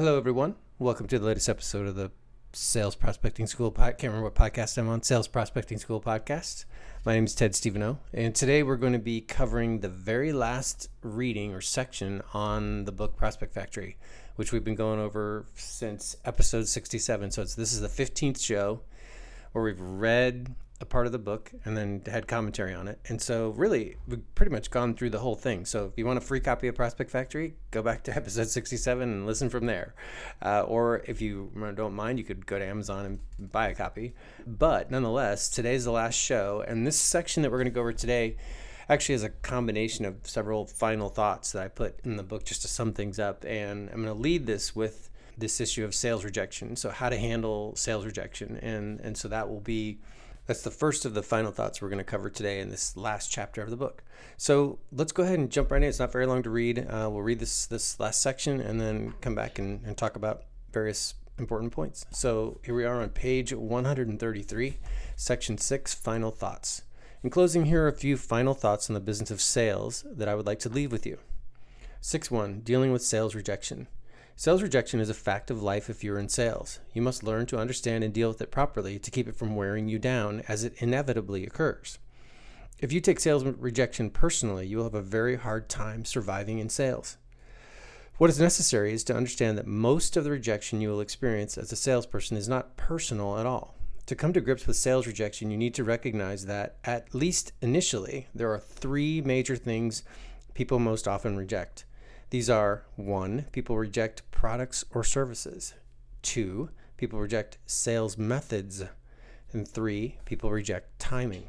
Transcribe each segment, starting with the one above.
Hello, everyone. Welcome to the latest episode of the Sales Prospecting School Podcast. I can't remember what podcast I'm on. Sales Prospecting School Podcast. My name is Ted Stevenow, and today we're going to be covering the very last reading or section on the book Prospect Factory, which we've been going over since episode 67. So this is the 15th show where we've read a part of the book and then had commentary on it. And so really, we've pretty much gone through the whole thing. So if you want a free copy of Prospect Factory, go back to episode 67 and listen from there. Or if you don't mind, you could go to Amazon and buy a copy. But nonetheless, today's the last show. And this section that we're going to go over today actually is a combination of several final thoughts that I put in the book just to sum things up. And I'm going to lead this with this issue of sales rejection. So how to handle sales rejection. And so that will be that's the first of the final thoughts we're going to cover today in this last chapter of the book. So let's go ahead and jump right in. It's not very long to read. We'll read this last section and then come back and talk about various important points. So here we are on page 133, section 6, final thoughts. In closing, here are a few final thoughts on the business of sales that I would like to leave with you. 6.1, dealing with sales rejection. Sales rejection is a fact of life if you're in sales. You must learn to understand and deal with it properly to keep it from wearing you down as it inevitably occurs. If you take sales rejection personally, you will have a very hard time surviving in sales. What is necessary is to understand that most of the rejection you will experience as a salesperson is not personal at all. To come to grips with sales rejection, you need to recognize that, at least initially, there are three major things people most often reject. These are 1, people reject products or services. 2, people reject sales methods. And 3, people reject timing.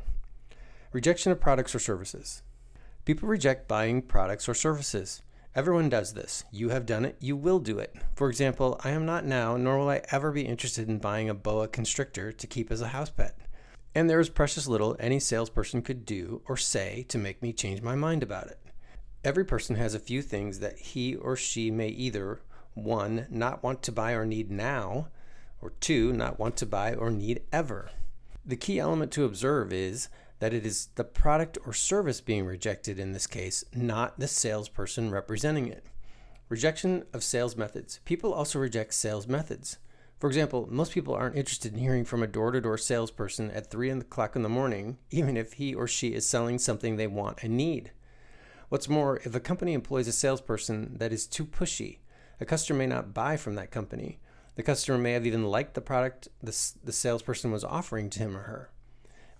Rejection of products or services. People reject buying products or services. Everyone does this. You have done it. You will do it. For example, I am not now, nor will I ever be interested in buying a boa constrictor to keep as a house pet. And there is precious little any salesperson could do or say to make me change my mind about it. Every person has a few things that he or she may either, 1, not want to buy or need now, or 2, not want to buy or need ever. The key element to observe is that it is the product or service being rejected in this case, not the salesperson representing it. Rejection of sales methods. People also reject sales methods. For example, most people aren't interested in hearing from a door-to-door salesperson at 3 o'clock in the morning, even if he or she is selling something they want and need. What's more, if a company employs a salesperson that is too pushy, a customer may not buy from that company. The customer may have even liked the product the salesperson was offering to him or her.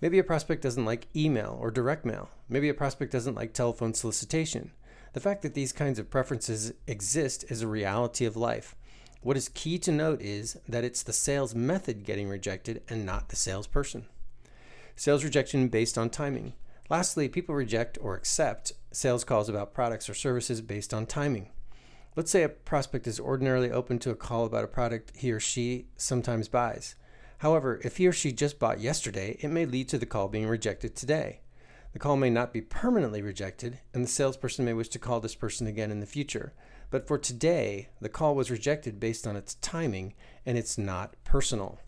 Maybe a prospect doesn't like email or direct mail. Maybe a prospect doesn't like telephone solicitation. The fact that these kinds of preferences exist is a reality of life. What is key to note is that it's the sales method getting rejected and not the salesperson. Sales rejection based on timing. Lastly, people reject or accept sales calls about products or services based on timing. Let's say a prospect is ordinarily open to a call about a product he or she sometimes buys. However, if he or she just bought yesterday, it may lead to the call being rejected today. The call may not be permanently rejected, and the salesperson may wish to call this person again in the future. But for today, the call was rejected based on its timing, and it's not personal.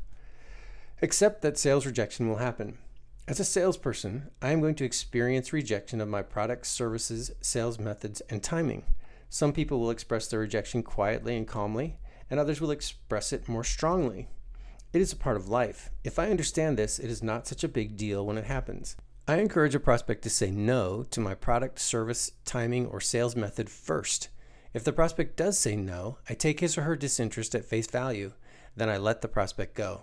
Accept that sales rejection will happen. As a salesperson, I am going to experience rejection of my products, services, sales methods, and timing. Some people will express their rejection quietly and calmly, and others will express it more strongly. It is a part of life. If I understand this, it is not such a big deal when it happens. I encourage a prospect to say no to my product, service, timing, or sales method first. If the prospect does say no, I take his or her disinterest at face value, then I let the prospect go.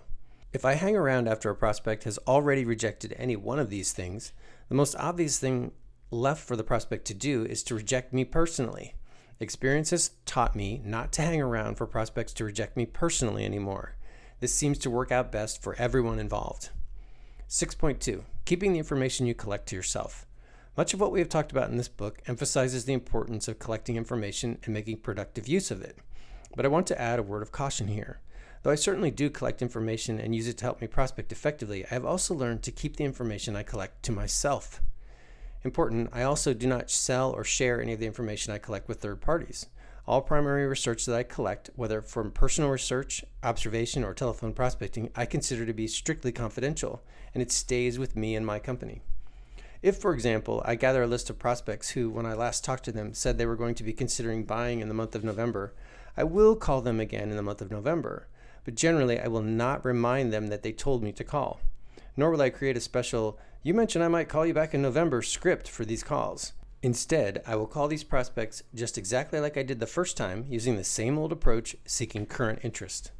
If I hang around after a prospect has already rejected any one of these things, the most obvious thing left for the prospect to do is to reject me personally. Experience has taught me not to hang around for prospects to reject me personally anymore. This seems to work out best for everyone involved. 6.2, keeping the information you collect to yourself. Much of what we have talked about in this book emphasizes the importance of collecting information and making productive use of it. But I want to add a word of caution here. Though I certainly do collect information and use it to help me prospect effectively, I have also learned to keep the information I collect to myself. Important, I also do not sell or share any of the information I collect with third parties. All primary research that I collect, whether from personal research, observation, or telephone prospecting, I consider to be strictly confidential, and it stays with me and my company. If, for example, I gather a list of prospects who, when I last talked to them, said they were going to be considering buying in the month of November, I will call them again in the month of November, but generally I will not remind them that they told me to call. Nor will I create a special, you mentioned I might call you back in November script for these calls. Instead, I will call these prospects just exactly like I did the first time, using the same old approach, seeking current interest.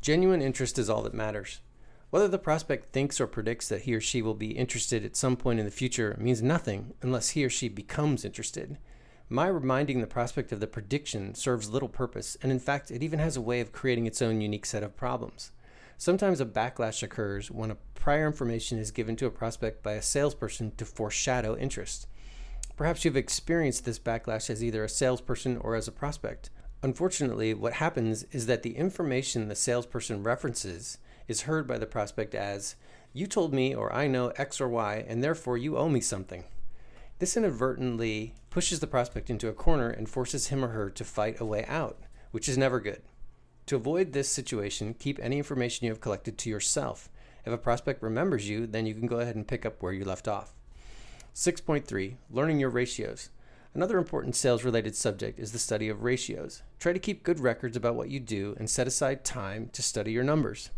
Genuine interest is all that matters. Whether the prospect thinks or predicts that he or she will be interested at some point in the future means nothing unless he or she becomes interested. My reminding the prospect of the prediction serves little purpose, and in fact, it even has a way of creating its own unique set of problems. Sometimes a backlash occurs when a prior information is given to a prospect by a salesperson to foreshadow interest. Perhaps you've experienced this backlash as either a salesperson or as a prospect. Unfortunately, what happens is that the information the salesperson references is heard by the prospect as, you told me or I know X or Y, and therefore you owe me something. This inadvertently pushes the prospect into a corner and forces him or her to fight a way out, which is never good. To avoid this situation, keep any information you have collected to yourself. If a prospect remembers you, then you can go ahead and pick up where you left off. 6.3, learning your ratios. Another important sales-related subject is the study of ratios. Try to keep good records about what you do and set aside time to study your numbers.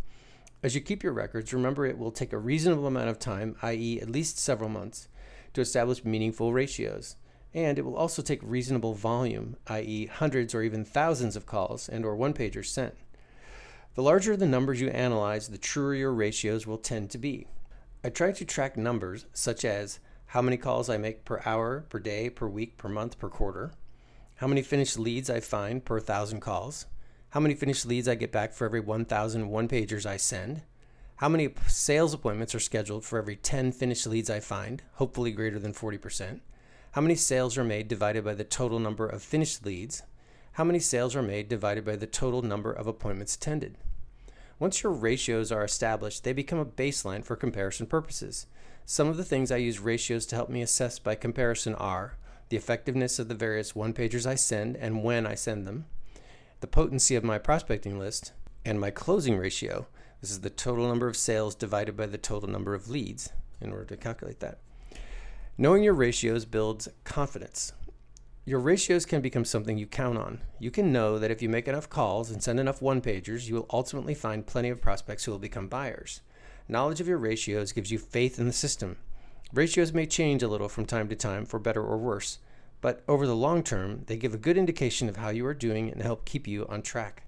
As you keep your records, remember it will take a reasonable amount of time, i.e. at least several months, to establish meaningful ratios. And it will also take reasonable volume, i.e. hundreds or even thousands of calls and or one-pagers sent. The larger the numbers you analyze, the truer your ratios will tend to be. I try to track numbers such as how many calls I make per hour, per day, per week, per month, per quarter, how many finished leads I find per 1,000 calls, how many finished leads I get back for every 1,000 one-pagers I send, how many sales appointments are scheduled for every 10 finished leads I find, hopefully greater than 40%, how many sales are made divided by the total number of finished leads? How many sales are made divided by the total number of appointments attended? Once your ratios are established, they become a baseline for comparison purposes. Some of the things I use ratios to help me assess by comparison are the effectiveness of the various one-pagers I send and when I send them, the potency of my prospecting list, and my closing ratio. This is the total number of sales divided by the total number of leads in order to calculate that. Knowing your ratios builds confidence. Your ratios can become something you count on. You can know that if you make enough calls and send enough one-pagers, you will ultimately find plenty of prospects who will become buyers. Knowledge of your ratios gives you faith in the system. Ratios may change a little from time to time for better or worse, but over the long term, they give a good indication of how you are doing and help keep you on track.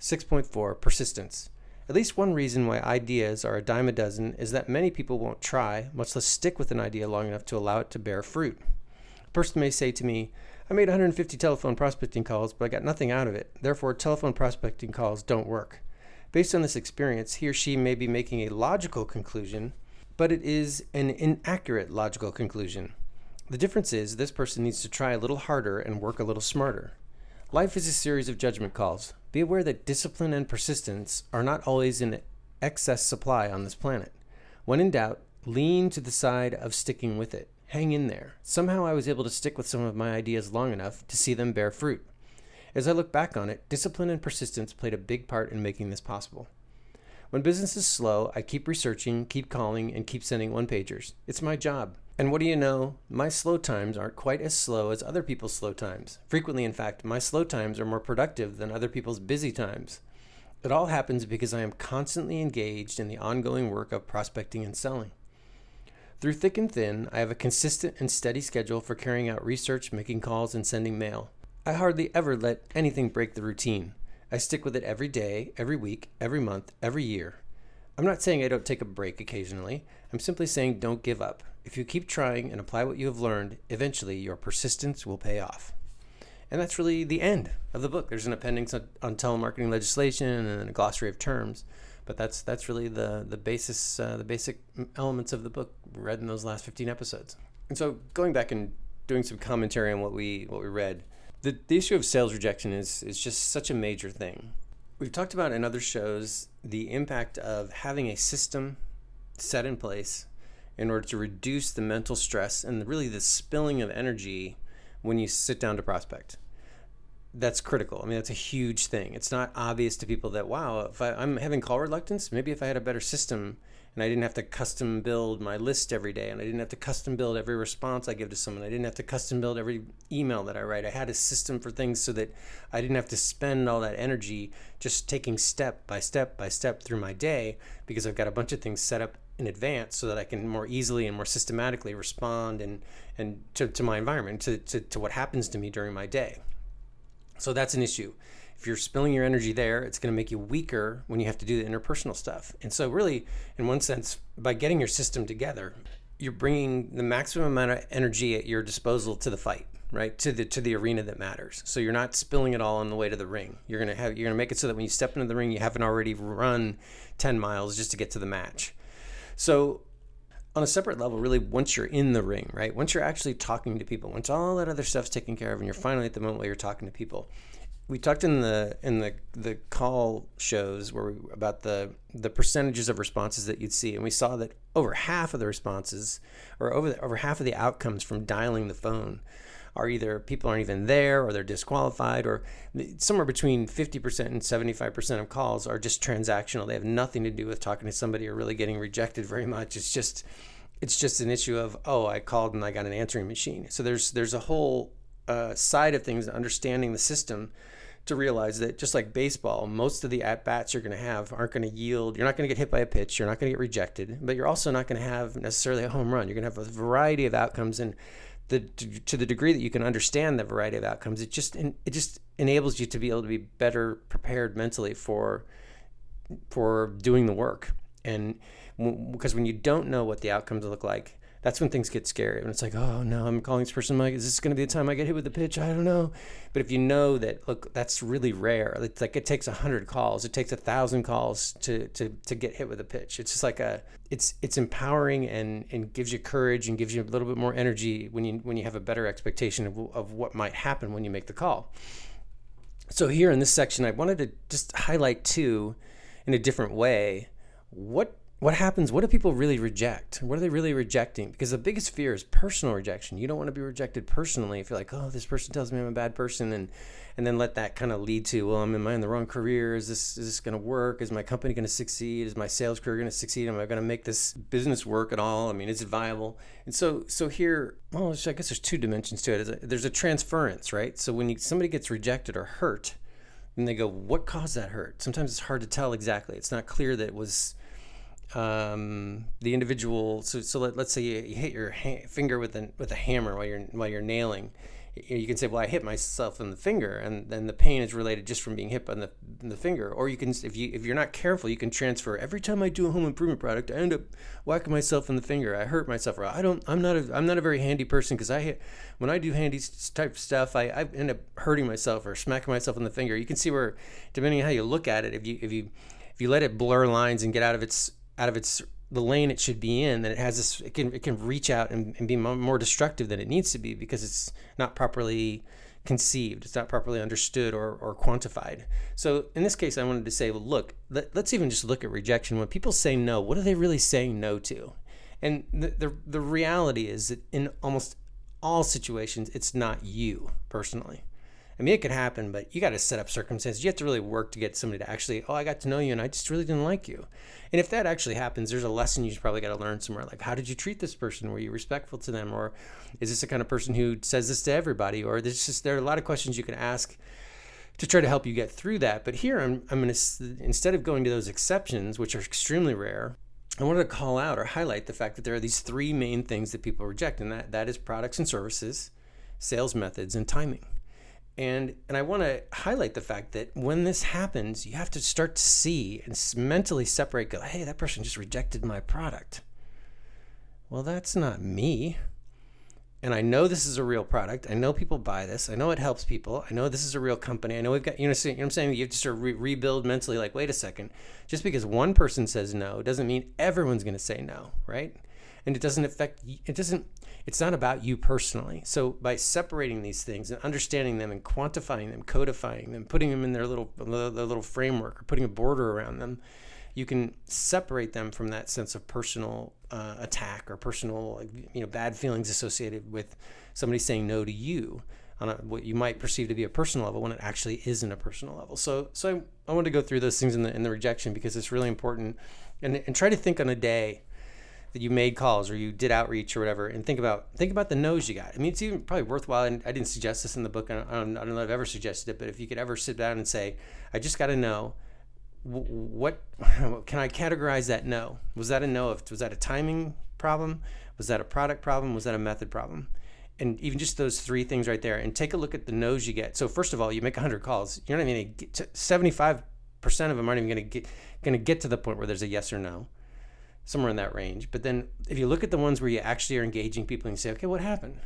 6.4, persistence. At least one reason why ideas are a dime a dozen is that many people won't try, much less stick with an idea long enough to allow it to bear fruit. A person may say to me, I made 150 telephone prospecting calls, but I got nothing out of it. Therefore, telephone prospecting calls don't work. Based on this experience, he or she may be making a logical conclusion, but it is an inaccurate logical conclusion. The difference is this person needs to try a little harder and work a little smarter. Life is a series of judgment calls. Be aware that discipline and persistence are not always in excess supply on this planet. When in doubt, lean to the side of sticking with it. Hang in there. Somehow I was able to stick with some of my ideas long enough to see them bear fruit. As I look back on it, discipline and persistence played a big part in making this possible. When business is slow, I keep researching, keep calling, and keep sending one-pagers. It's my job. And what do you know? My slow times aren't quite as slow as other people's slow times. Frequently, in fact, my slow times are more productive than other people's busy times. It all happens because I am constantly engaged in the ongoing work of prospecting and selling. Through thick and thin, I have a consistent and steady schedule for carrying out research, making calls, and sending mail. I hardly ever let anything break the routine. I stick with it every day, every week, every month, every year. I'm not saying I don't take a break occasionally. I'm simply saying don't give up. If you keep trying and apply what you have learned, eventually your persistence will pay off. And that's really the end of the book. There's an appendix on telemarketing legislation and a glossary of terms, but that's really the basic elements of the book read in those last 15 episodes. And so going back and doing some commentary on what we read, the issue of sales rejection is just such a major thing. We've talked about in other shows the impact of having a system set in place in order to reduce the mental stress and really the spilling of energy when you sit down to prospect. that's critical. I mean, that's a huge thing. It's not obvious to people that, wow, if I'm having call reluctance, maybe if I had a better system and I didn't have to custom build my list every day, and I didn't have to custom build every response I give to someone, I didn't have to custom build every email that I write. I had a system for things so that I didn't have to spend all that energy just taking step by step by step through my day, because I've got a bunch of things set up in advance so that I can more easily and more systematically respond and to my environment, to what happens to me during my day. So that's an issue. If you're spilling your energy there, it's going to make you weaker when you have to do the interpersonal stuff. And so really, in one sense, by getting your system together, you're bringing the maximum amount of energy at your disposal to the fight, right? To the arena that matters. So you're not spilling it all on the way to the ring. You're going to make it so that when you step into the ring, you haven't already run 10 miles just to get to the match. So on a separate level, really, once you're in the ring, right? Once you're actually talking to people, once all that other stuff's taken care of and you're finally at the moment where you're talking to people. We talked in the call shows where about the percentages of responses that you'd see, and we saw that over half of the responses, or over half of the outcomes from dialing the phone, are either people aren't even there, or they're disqualified, or somewhere between 50% and 75% of calls are just transactional. They have nothing to do with talking to somebody or really getting rejected very much. It's just an issue of, oh, I called and I got an answering machine. So there's a whole side of things, understanding the system, to realize that just like baseball, most of the at-bats you're going to have aren't going to yield. You're not going to get hit by a pitch. You're not going to get rejected, but you're also not going to have necessarily a home run. You're going to have a variety of outcomes, and to the degree that you can understand the variety of outcomes, it just enables you to be able to be better prepared mentally for doing the work. And because when you don't know what the outcomes look like, that's when things get scary. When it's like, oh no, I'm calling this person, like, is this going to be the time I get hit with the pitch? I don't know. But if you know that, look, that's really rare. It's like it takes 100 calls, it takes 1,000 calls to get hit with a pitch. It's just like it's empowering and gives you courage and gives you a little bit more energy when you have a better expectation of what might happen when you make the call. So here in this section, I wanted to just highlight too, in a different way, what happens? What do people really reject? What are they really rejecting? Because the biggest fear is personal rejection. You don't want to be rejected personally. If you're like, oh, this person tells me I'm a bad person, and then let that kind of lead to, well, am I in the wrong career? Is this going to work? Is my company going to succeed? Is my sales career going to succeed? Am I going to make this business work at all? I mean, is it viable? And so here, well, I guess there's two dimensions to it. There's a transference, right? So when somebody gets rejected or hurt, then they go, what caused that hurt? Sometimes it's hard to tell exactly. It's not clear that it was the individual. So let's say you hit your finger with a hammer while you're nailing. You can say, well, I hit myself in the finger, and then the pain is related just from being hit on the finger. Or you can, if you're not careful, you can transfer. Every time I do a home improvement product, I end up whacking myself in the finger. I hurt myself. Or I'm not a very handy person, because when I do handy type stuff, I end up hurting myself or smacking myself in the finger. You can see where, depending on how you look at it, if you let it blur lines and get out of its the lane it should be in, then it has this. It can reach out and be more destructive than it needs to be, because it's not properly conceived, it's not properly understood or quantified. So in this case, I wanted to say, well, look, let's even just look at rejection. When people say no, what are they really saying no to? And the reality is that in almost all situations, it's not you personally. I mean, it could happen, but you got to set up circumstances. You have to really work to get somebody to actually, oh, I got to know you and I just really didn't like you. And if that actually happens, there's a lesson you probably got to learn somewhere. Like, how did you treat this person? Were you respectful to them? Or is this the kind of person who says this to everybody? Or there are a lot of questions you can ask to try to help you get through that. But here, I'm going to, instead of going to those exceptions, which are extremely rare, I wanted to call out or highlight the fact that there are these three main things that people reject. And that is products and services, sales methods, and timing. And I want to highlight the fact that when this happens, you have to start to see and mentally separate, go, hey, that person just rejected my product. Well, that's not me. And I know this is a real product. I know people buy this. I know it helps people. I know this is a real company. I know we've got, you know what I'm saying? You have to sort of rebuild mentally, like, wait a second. Just because one person says no doesn't mean everyone's going to say no, right? And it's not about you personally. So by separating these things and understanding them and quantifying them, codifying them, putting them in their little framework, or putting a border around them, you can separate them from that sense of personal attack or personal, bad feelings associated with somebody saying no to you. on a, what you might perceive to be a personal level when it actually isn't a personal level. So I wanted to go through those things in the rejection because it's really important, and try to think on a day that you made calls or you did outreach or whatever, and think about the no's you got. I mean, it's even probably worthwhile, and I didn't suggest this in the book, and I don't know if I've ever suggested it, but if you could ever sit down and say, I just got a no, what can I categorize that no? Was that a no? Was that a timing problem? Was that a product problem? Was that a method problem? And even just those three things right there, and take a look at the no's you get. So first of all, you make 100 calls. You're not even going to get to 75% of them aren't even going to get to the point where there's a yes or no, somewhere in that range. But then if you look at the ones where you actually are engaging people and you say, okay, what happened?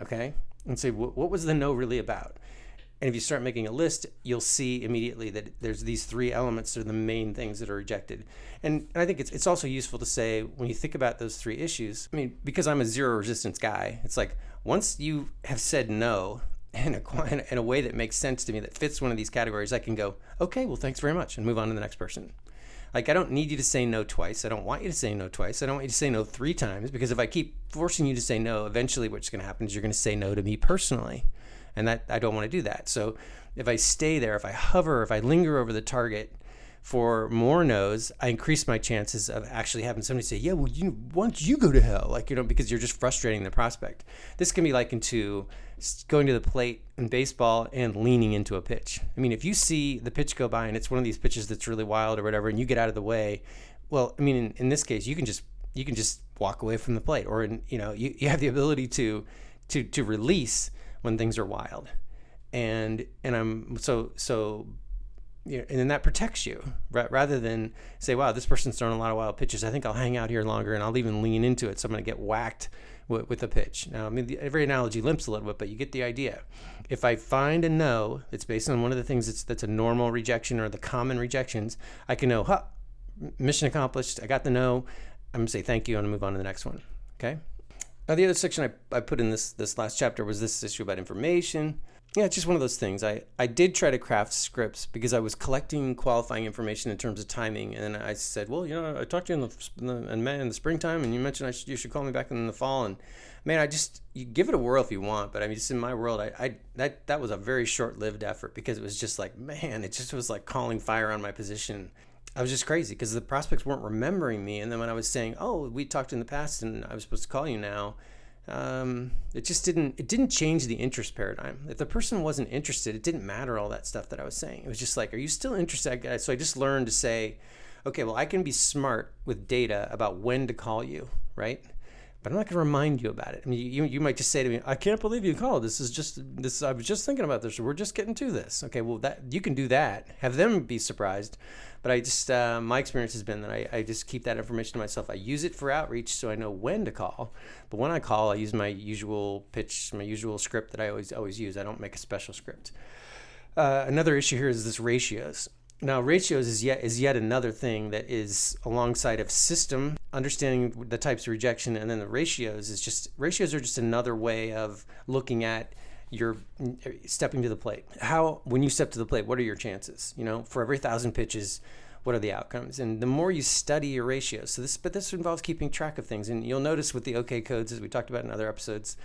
Okay. And say, what was the no really about? And if you start making a list, you'll see immediately that there's these three elements that are the main things that are rejected. And I think it's also useful to say, when you think about those three issues, I mean, because I'm a zero resistance guy, it's like, once you have said no in a way that makes sense to me, that fits one of these categories, I can go, okay, well, thanks very much, and move on to the next person. Like, I don't need you to say no twice. I don't want you to say no twice. I don't want you to say no three times, because if I keep forcing you to say no, eventually what's going to happen is you're going to say no to me personally. And that I don't want to do that. So if I stay there, if I hover, if I linger over the target for more no's, I increase my chances of actually having somebody say, yeah, well, why don't you go to hell? Like, because you're just frustrating the prospect. This can be likened to going to the plate in baseball and leaning into a pitch. I mean, if you see the pitch go by and it's one of these pitches that's really wild or whatever, and you get out of the way, well, I mean, in this case, you can just walk away from the plate, or, you have the ability to release when things are wild, and I'm so and then that protects you, right? Rather than say, wow, this person's thrown a lot of wild pitches, I think I'll hang out here longer and I'll even lean into it, so I'm going to get whacked with a pitch. Now, I mean, every analogy limps a little bit, but you get the idea. If I find a no, it's based on one of the things that's a normal rejection or the common rejections, I can know, mission accomplished, I got the no, I'm going to say thank you, and I'm going to move on to the next one, okay? Now, the other section I put in this last chapter was this issue about information. Yeah, it's just one of those things. I did try to craft scripts because I was collecting qualifying information in terms of timing. And then I said, well, I talked to you in the springtime, and you mentioned you should call me back in the fall. And, man, you give it a whirl if you want. But, I mean, just in my world, that was a very short-lived effort, because it was just like, man, it just was like calling fire on my position. I was just crazy because the prospects weren't remembering me. And then when I was saying, oh, we talked in the past and I was supposed to call you now, it didn't change the interest paradigm. If the person wasn't interested, it didn't matter all that stuff that I was saying. It was just like, are you still interested? So I just learned to say, okay, well, I can be smart with data about when to call you, right? But I'm not going to remind you about it. I mean, you might just say to me, I can't believe you called. I was just thinking about this. We're just getting to this. Okay, well, that you can do that. Have them be surprised. But I just, my experience has been that I just keep that information to myself. I use it for outreach, so I know when to call. But when I call, I use my usual pitch, my usual script that I always use. I don't make a special script. Another issue here is this ratios. Now, ratios is yet another thing that is alongside of system, understanding the types of rejection, and then the ratios are just another way of looking at your stepping to the plate. How, when you step to the plate, what are your chances? For every 1,000 pitches, what are the outcomes? And the more you study your ratios, this involves keeping track of things. And you'll notice with the OK codes, as we talked about in other episodes,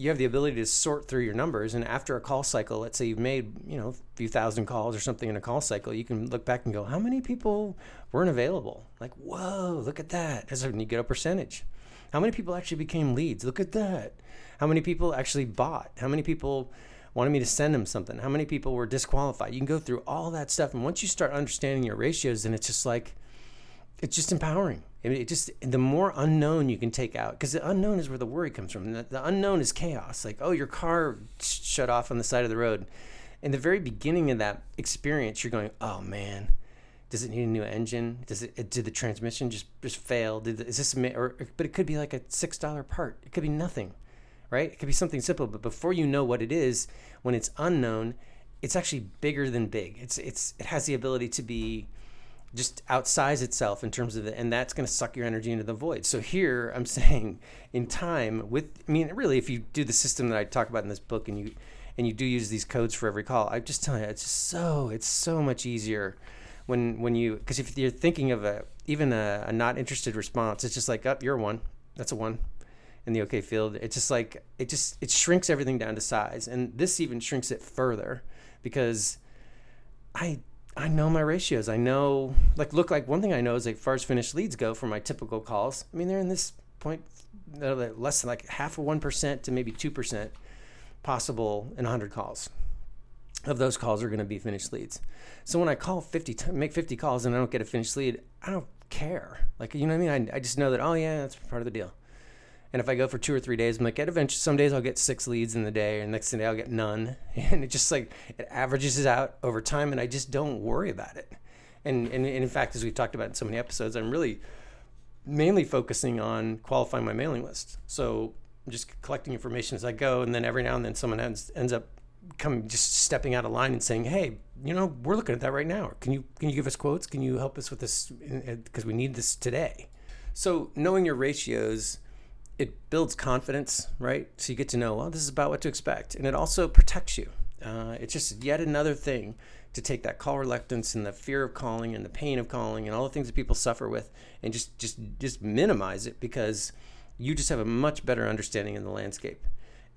you have the ability to sort through your numbers, and after a call cycle, let's say you've made, a few thousand calls or something in a call cycle, you can look back and go, how many people weren't available? Like, whoa, look at that. That's when you get a percentage. How many people actually became leads? Look at that. How many people actually bought? How many people wanted me to send them something? How many people were disqualified? You can go through all that stuff, and once you start understanding your ratios, then it's just like, it's just empowering. I mean, the more unknown you can take out, because the unknown is where the worry comes from. The unknown is chaos. Like, oh, your car shut off on the side of the road. In the very beginning of that experience, you're going, oh man, does it need a new engine? Did the transmission just fail? But it could be like a $6 part. It could be nothing, right? It could be something simple. But before you know what it is, when it's unknown, it's actually bigger than big. It has the ability to be just outsize itself in terms of it, and that's going to suck your energy into the void. So here I'm saying, in time with, I mean, really, if you do the system that I talk about in this book, and you do use these codes for every call, I'm just telling you, it's so much easier when you, because if you're thinking of a not interested response, it's just like, oh, you're a one, that's a one. in the OK field, it's just like, it shrinks everything down to size. And this even shrinks it further because I know my ratios. I know, one thing I know is like far as finished leads go for my typical calls. I mean, they're in this point, less than like half of 1% to maybe 2% possible in 100 calls. Of those calls are going to be finished leads. So when I call 50 calls and I don't get a finished lead, I don't care. Like, you know what I mean? I just know that, oh yeah, that's part of the deal. And if I go for 2 or 3 days, I'm like, eventually, some days I'll get 6 leads in the day, and next day I'll get none. And it just like, it averages out over time, and I just don't worry about it. And in fact, as we've talked about in so many episodes, I'm really mainly focusing on qualifying my mailing list. So I'm just collecting information as I go, and then every now and then someone ends up coming, just stepping out of line and saying, hey, you know, we're looking at that right now. Can you give us quotes? Can you help us with this? Because we need this today. So knowing your ratios, it builds confidence, right? So you get to know, well, this is about what to expect. And it also protects you. It's just yet another thing to take that call reluctance and the fear of calling and the pain of calling and all the things that people suffer with and just minimize it, because you just have a much better understanding of the landscape.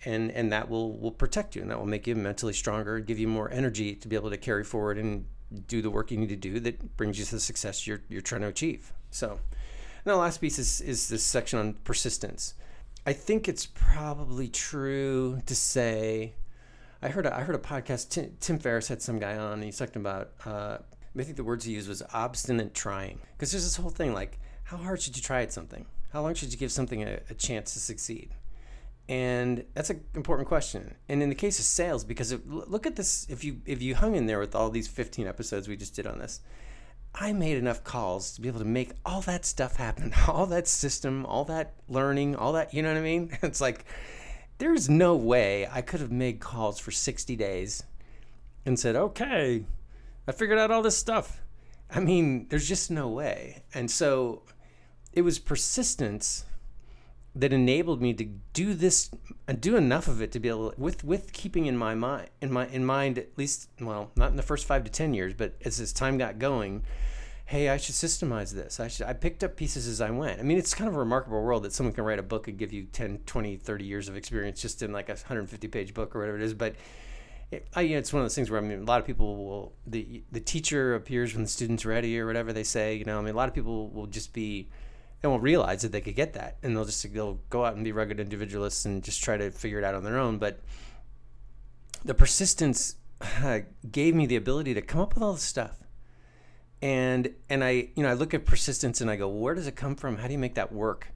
And that will protect you, and that will make you mentally stronger, give you more energy to be able to carry forward and do the work you need to do that brings you to the success you're trying to achieve. So. And the last piece is this section on persistence. I think it's probably true to say, I heard a podcast, Tim Ferriss had some guy on, and he's talking about, I think the words he used was obstinate trying. Because there's this whole thing like, how hard should you try at something? How long should you give something a chance to succeed? And that's an important question. And in the case of sales, because look at this, if you hung in there with all these 15 episodes we just did on this, I made enough calls to be able to make all that stuff happen, all that system, all that learning, all that, you know what I mean? It's like, there's no way I could have made calls for 60 days and said, okay, I figured out all this stuff. I mean, there's just no way. And so it was persistence that enabled me to do this and do enough of it to be able to, with keeping in mind at least, well, not in the first 5 to 10 years, but as this time got going, hey, I should systemize this. I picked up pieces as I went. I mean, it's kind of a remarkable world that someone can write a book and give you 10, 20, 30 years of experience just in like a 150-page book or whatever it is. But it's one of those things where, I mean, a lot of people will, the teacher appears when the student's ready or whatever they say, you know, I mean, a lot of people will just be, they won't realize that they could get that, and they'll go out and be rugged individualists and just try to figure it out on their own. But the persistence gave me the ability to come up with all this stuff, and I look at persistence and I go, where does it come from? How do you make that work?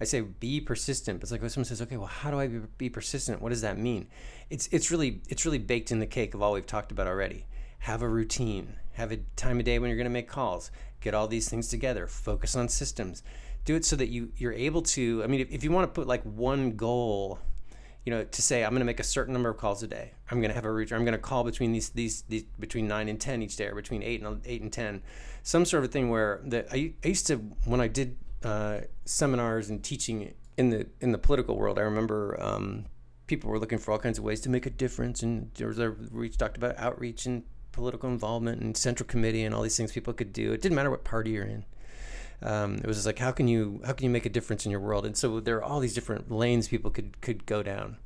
I say be persistent, but it's like when someone says, okay, well, how do I be persistent? What does that mean? It's really baked in the cake of all we've talked about already. Have a routine, have a time of day when you're going to make calls, get all these things together, focus on systems. Do it so that you're able to, I mean, if you want to put like one goal, you know, to say, I'm going to make a certain number of calls a day. I'm going to have a routine. I'm going to call between these between 9 and 10 each day, or between 8 and 10, some sort of thing where I used to, when I did seminars and teaching in the political world, I remember people were looking for all kinds of ways to make a difference, and we talked about outreach and political involvement and central committee and all these things people could do. It didn't matter what party you're in. It was just like, how can you make a difference in your world? And so there are all these different lanes people could go down.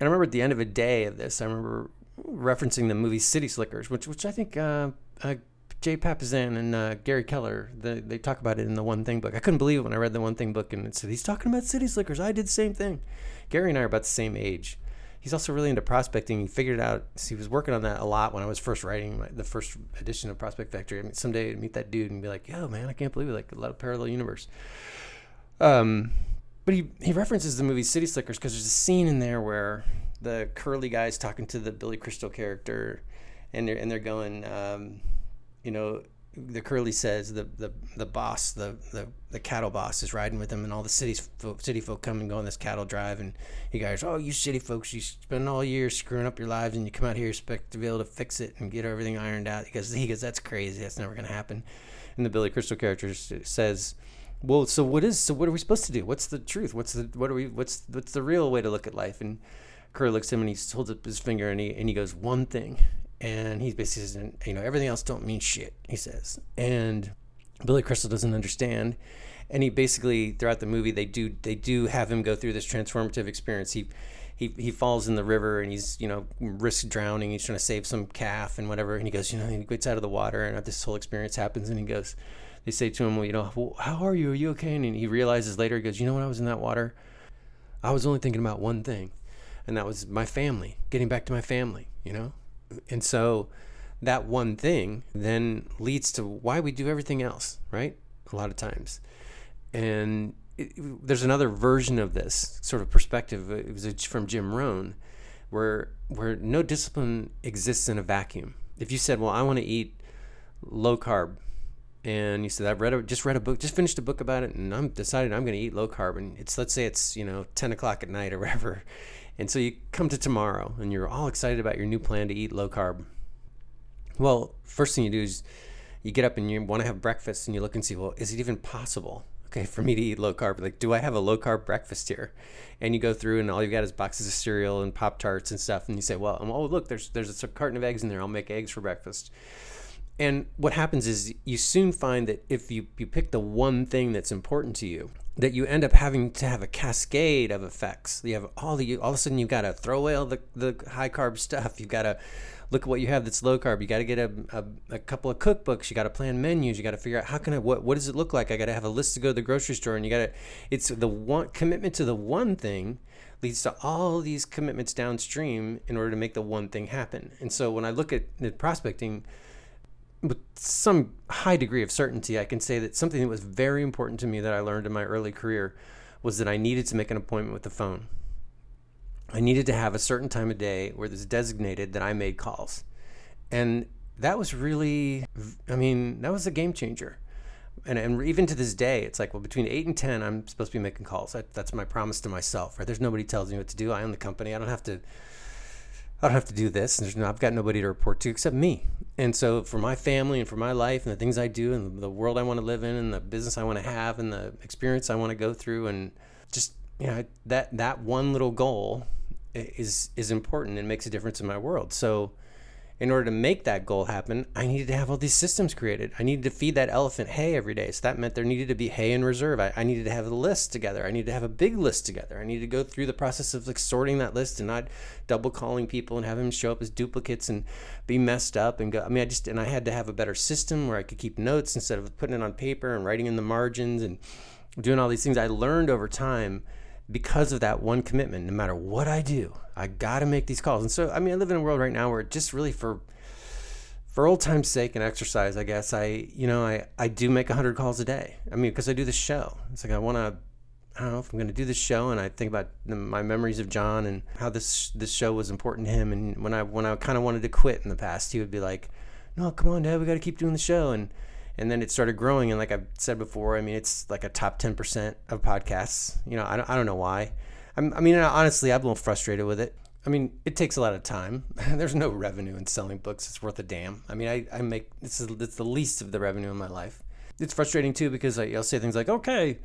And I remember at the end of a day of this, I remember referencing the movie City Slickers, which I think Jay Papazan and Gary Keller, they talk about it in the One Thing book. I couldn't believe it when I read the One Thing book, and it said, he's talking about City Slickers. I did the same thing. Gary and I are about the same age. He's also really into prospecting. He figured it out. He was working on that a lot when I was first writing the first edition of Prospect Factory. I mean, someday I'd meet that dude and be like, yo, man, I can't believe it. Like a lot of parallel universe. But he references the movie City Slickers because there's a scene in there where the curly guy's talking to the Billy Crystal character, and they're going, you know, the curly says the boss, the cattle boss is riding with him, and all the city folk come and go on this cattle drive, and he goes, oh, you city folks, you spend all year screwing up your lives, and you come out here expect to be able to fix it and get everything ironed out. He goes, that's crazy, that's never going to happen. And the Billy Crystal character says, well, so what are we supposed to do? What's the truth? What's the real way to look at life? And Curly looks at him and he holds up his finger and he goes, one thing. And he basically says, you know, everything else don't mean shit, he says. And Billy Crystal doesn't understand. And he basically, throughout the movie, they do have him go through this transformative experience. He falls in the river and he's, risks drowning. He's trying to save some calf and whatever. And he goes, he gets out of the water and this whole experience happens. And he goes, they say to him, well, how are you? Are you okay? And he realizes later, he goes, when I was in that water, I was only thinking about one thing. And that was my family, getting back to my family, And so that one thing then leads to why we do everything else, right? A lot of times. And there's another version of this sort of perspective. It was from Jim Rohn, where no discipline exists in a vacuum. If you said, well, I want to eat low carb, and you said, I've read a book, just finished a book about it, and I'm decided I'm going to eat low carb, and let's say it's 10 o'clock at night or whatever, and so you come to tomorrow and you're all excited about your new plan to eat low carb. Well, first thing you do is you get up and you want to have breakfast, and you look and see, well, is it even possible? Okay, for me to eat low carb, like, do I have a low carb breakfast here? And you go through, and all you've got is boxes of cereal and Pop-Tarts and stuff. And you say, well, oh, look, there's a carton of eggs in there. I'll make eggs for breakfast. And what happens is you soon find that if you pick the one thing that's important to you, that you end up having to have a cascade of effects. You have all of a sudden you've got to throw away all the high carb stuff. You've got to look at what you have that's low carb. You got to get a couple of cookbooks. You got to plan menus. You got to figure out what does it look like? I got to have a list to go to the grocery store, and it's the one commitment to the one thing leads to all these commitments downstream in order to make the one thing happen. And so when I look at the prospecting, with some high degree of certainty, I can say that something that was very important to me that I learned in my early career was that I needed to make an appointment with the phone. I needed to have a certain time of day where it was designated that I made calls. And that was really, that was a game changer. And even to this day, it's like, well, between 8 and 10, I'm supposed to be making calls. That's my promise to myself, right? There's nobody tells me what to do. I own the company. I don't have to do this. I've got nobody to report to except me. And so for my family and for my life and the things I do and the world I want to live in and the business I want to have and the experience I want to go through and just, that one little goal is important and makes a difference in my world. So in order to make that goal happen, I needed to have all these systems created. I needed to feed that elephant hay every day. So that meant there needed to be hay in reserve. I needed to have a list together. I needed to have a big list together. I needed to go through the process of sorting that list and not double calling people and have them show up as duplicates and be messed up and go. I had to have a better system where I could keep notes instead of putting it on paper and writing in the margins and doing all these things. I learned over time because of that one commitment. No matter what I do, I got to make these calls. And so, I live in a world right now where just really for old time's sake and exercise, I guess, I do make 100 calls a day. Because I do this show. It's like I don't know if I'm going to do this show, and I think about my memories of John and how this show was important to him. And when I kind of wanted to quit in the past, he would be like, no, come on, Dad, we got to keep doing the show. And then it started growing, and like I've said before, it's like a top 10% of podcasts. I don't know why. Honestly, I'm a little frustrated with it. It takes a lot of time. There's no revenue in selling books. It's worth a damn. It's the least of the revenue in my life. It's frustrating too because I'll say things like, okay,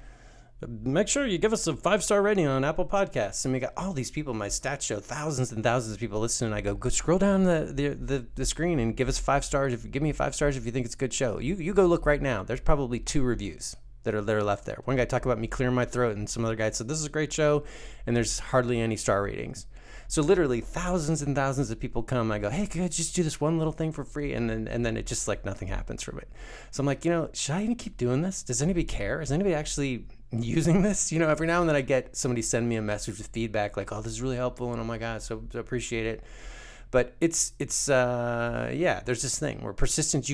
make sure you give us a 5-star rating on Apple Podcasts. And we got all these people. My stats show thousands and thousands of people listen. And I go scroll down the screen and give us 5 stars. If you give me 5 stars, if you think it's a good show, you go look right now. There's probably 2 reviews that are left there. One guy talked about me clearing my throat, and some other guy said this is a great show. And there's hardly any star ratings. So literally thousands and thousands of people come. I go, hey, could I just do this one little thing for free? And then it just like nothing happens from it. So I'm like, should I even keep doing this? Does anybody care? Is anybody actually using this? Every now and then I get somebody send me a message with feedback like, oh, this is really helpful, and oh my God, so appreciate it. But it's there's this thing where persistence,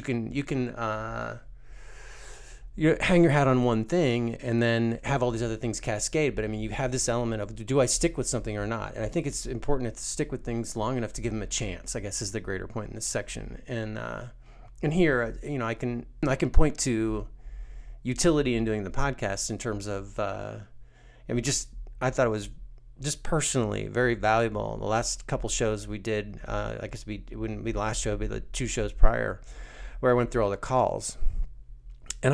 you hang your hat on one thing and then have all these other things cascade. But you have this element of, do I stick with something or not? And I think it's important to stick with things long enough to give them a chance, I guess, is the greater point in this section. And here, I can point to utility in doing the podcast in terms of, I thought it was just personally very valuable. The last couple shows we did, I guess it wouldn't be the last show, it'd be the 2 shows prior, where I went through all the calls. And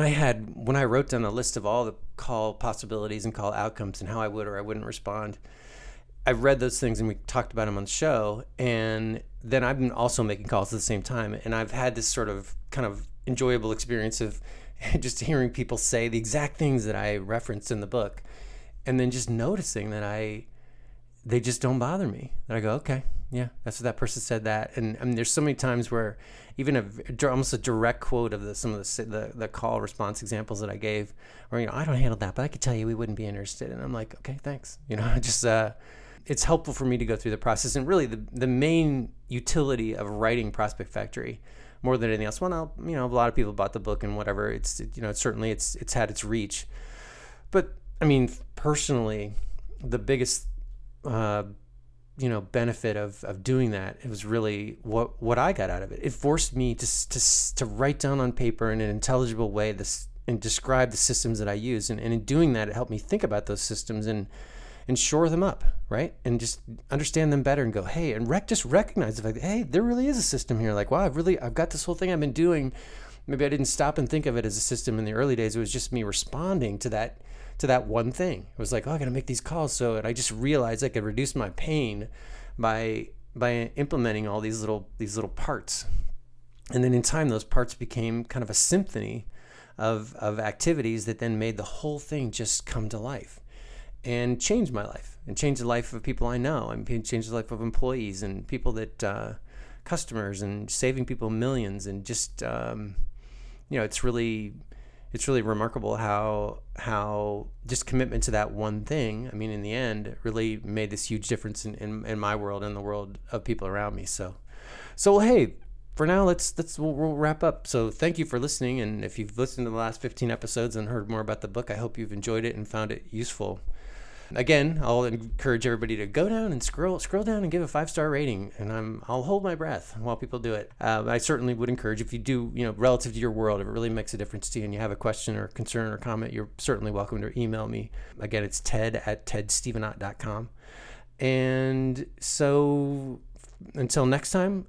when I wrote down a list of all the call possibilities and call outcomes and how I would or I wouldn't respond, I've read those things and we talked about them on the show, and then I've been also making calls at the same time, and I've had this sort of kind of enjoyable experience of just hearing people say the exact things that I referenced in the book, and then just noticing that they just don't bother me. That I go, okay, yeah, that's what that person said that. And I mean, there's so many times where even almost a direct quote of some of the call response examples that I gave, or, you know, I don't handle that, but I could tell you we wouldn't be interested. And I'm like, okay, thanks. You know, just it's helpful for me to go through the process. And really, the main utility of writing Prospect Factory, more than anything else, a lot of people bought the book and whatever. It's had its reach, but I mean, personally, the biggest benefit of doing that, it was really what I got out of it. It forced me to write down on paper in an intelligible way and describe the systems that I use. And in doing that, it helped me think about those systems and shore them up, right? And just understand them better and go, hey, and just recognize the fact that, hey, there really is a system here. Like, wow, I've got this whole thing I've been doing. Maybe I didn't stop and think of it as a system in the early days. It was just me responding to that one thing. It was like, oh, I gotta make these calls. So, and I just realized I could reduce my pain by implementing all these little parts. And then in time, those parts became kind of a symphony of activities that then made the whole thing just come to life and change my life and change the life of people I know and change the life of employees and people that, customers, and saving people millions. And just, it's really remarkable how just commitment to that one thing, I mean, in the end, it really made this huge difference in my world and the world of people around me. So hey, for now, we'll wrap up. So thank you for listening. And if you've listened to the last 15 episodes and heard more about the book, I hope you've enjoyed it and found it useful. Again, I'll encourage everybody to go down and scroll down and give a 5-star rating, and I'll hold my breath while people do it. I certainly would encourage, if you do, relative to your world, if it really makes a difference to you and you have a question or concern or comment, you're certainly welcome to email me. Again, it's ted@tedstevenow.com. And so until next time,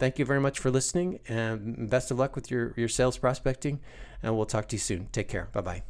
thank you very much for listening, and best of luck with your sales prospecting, and we'll talk to you soon. Take care. Bye-bye.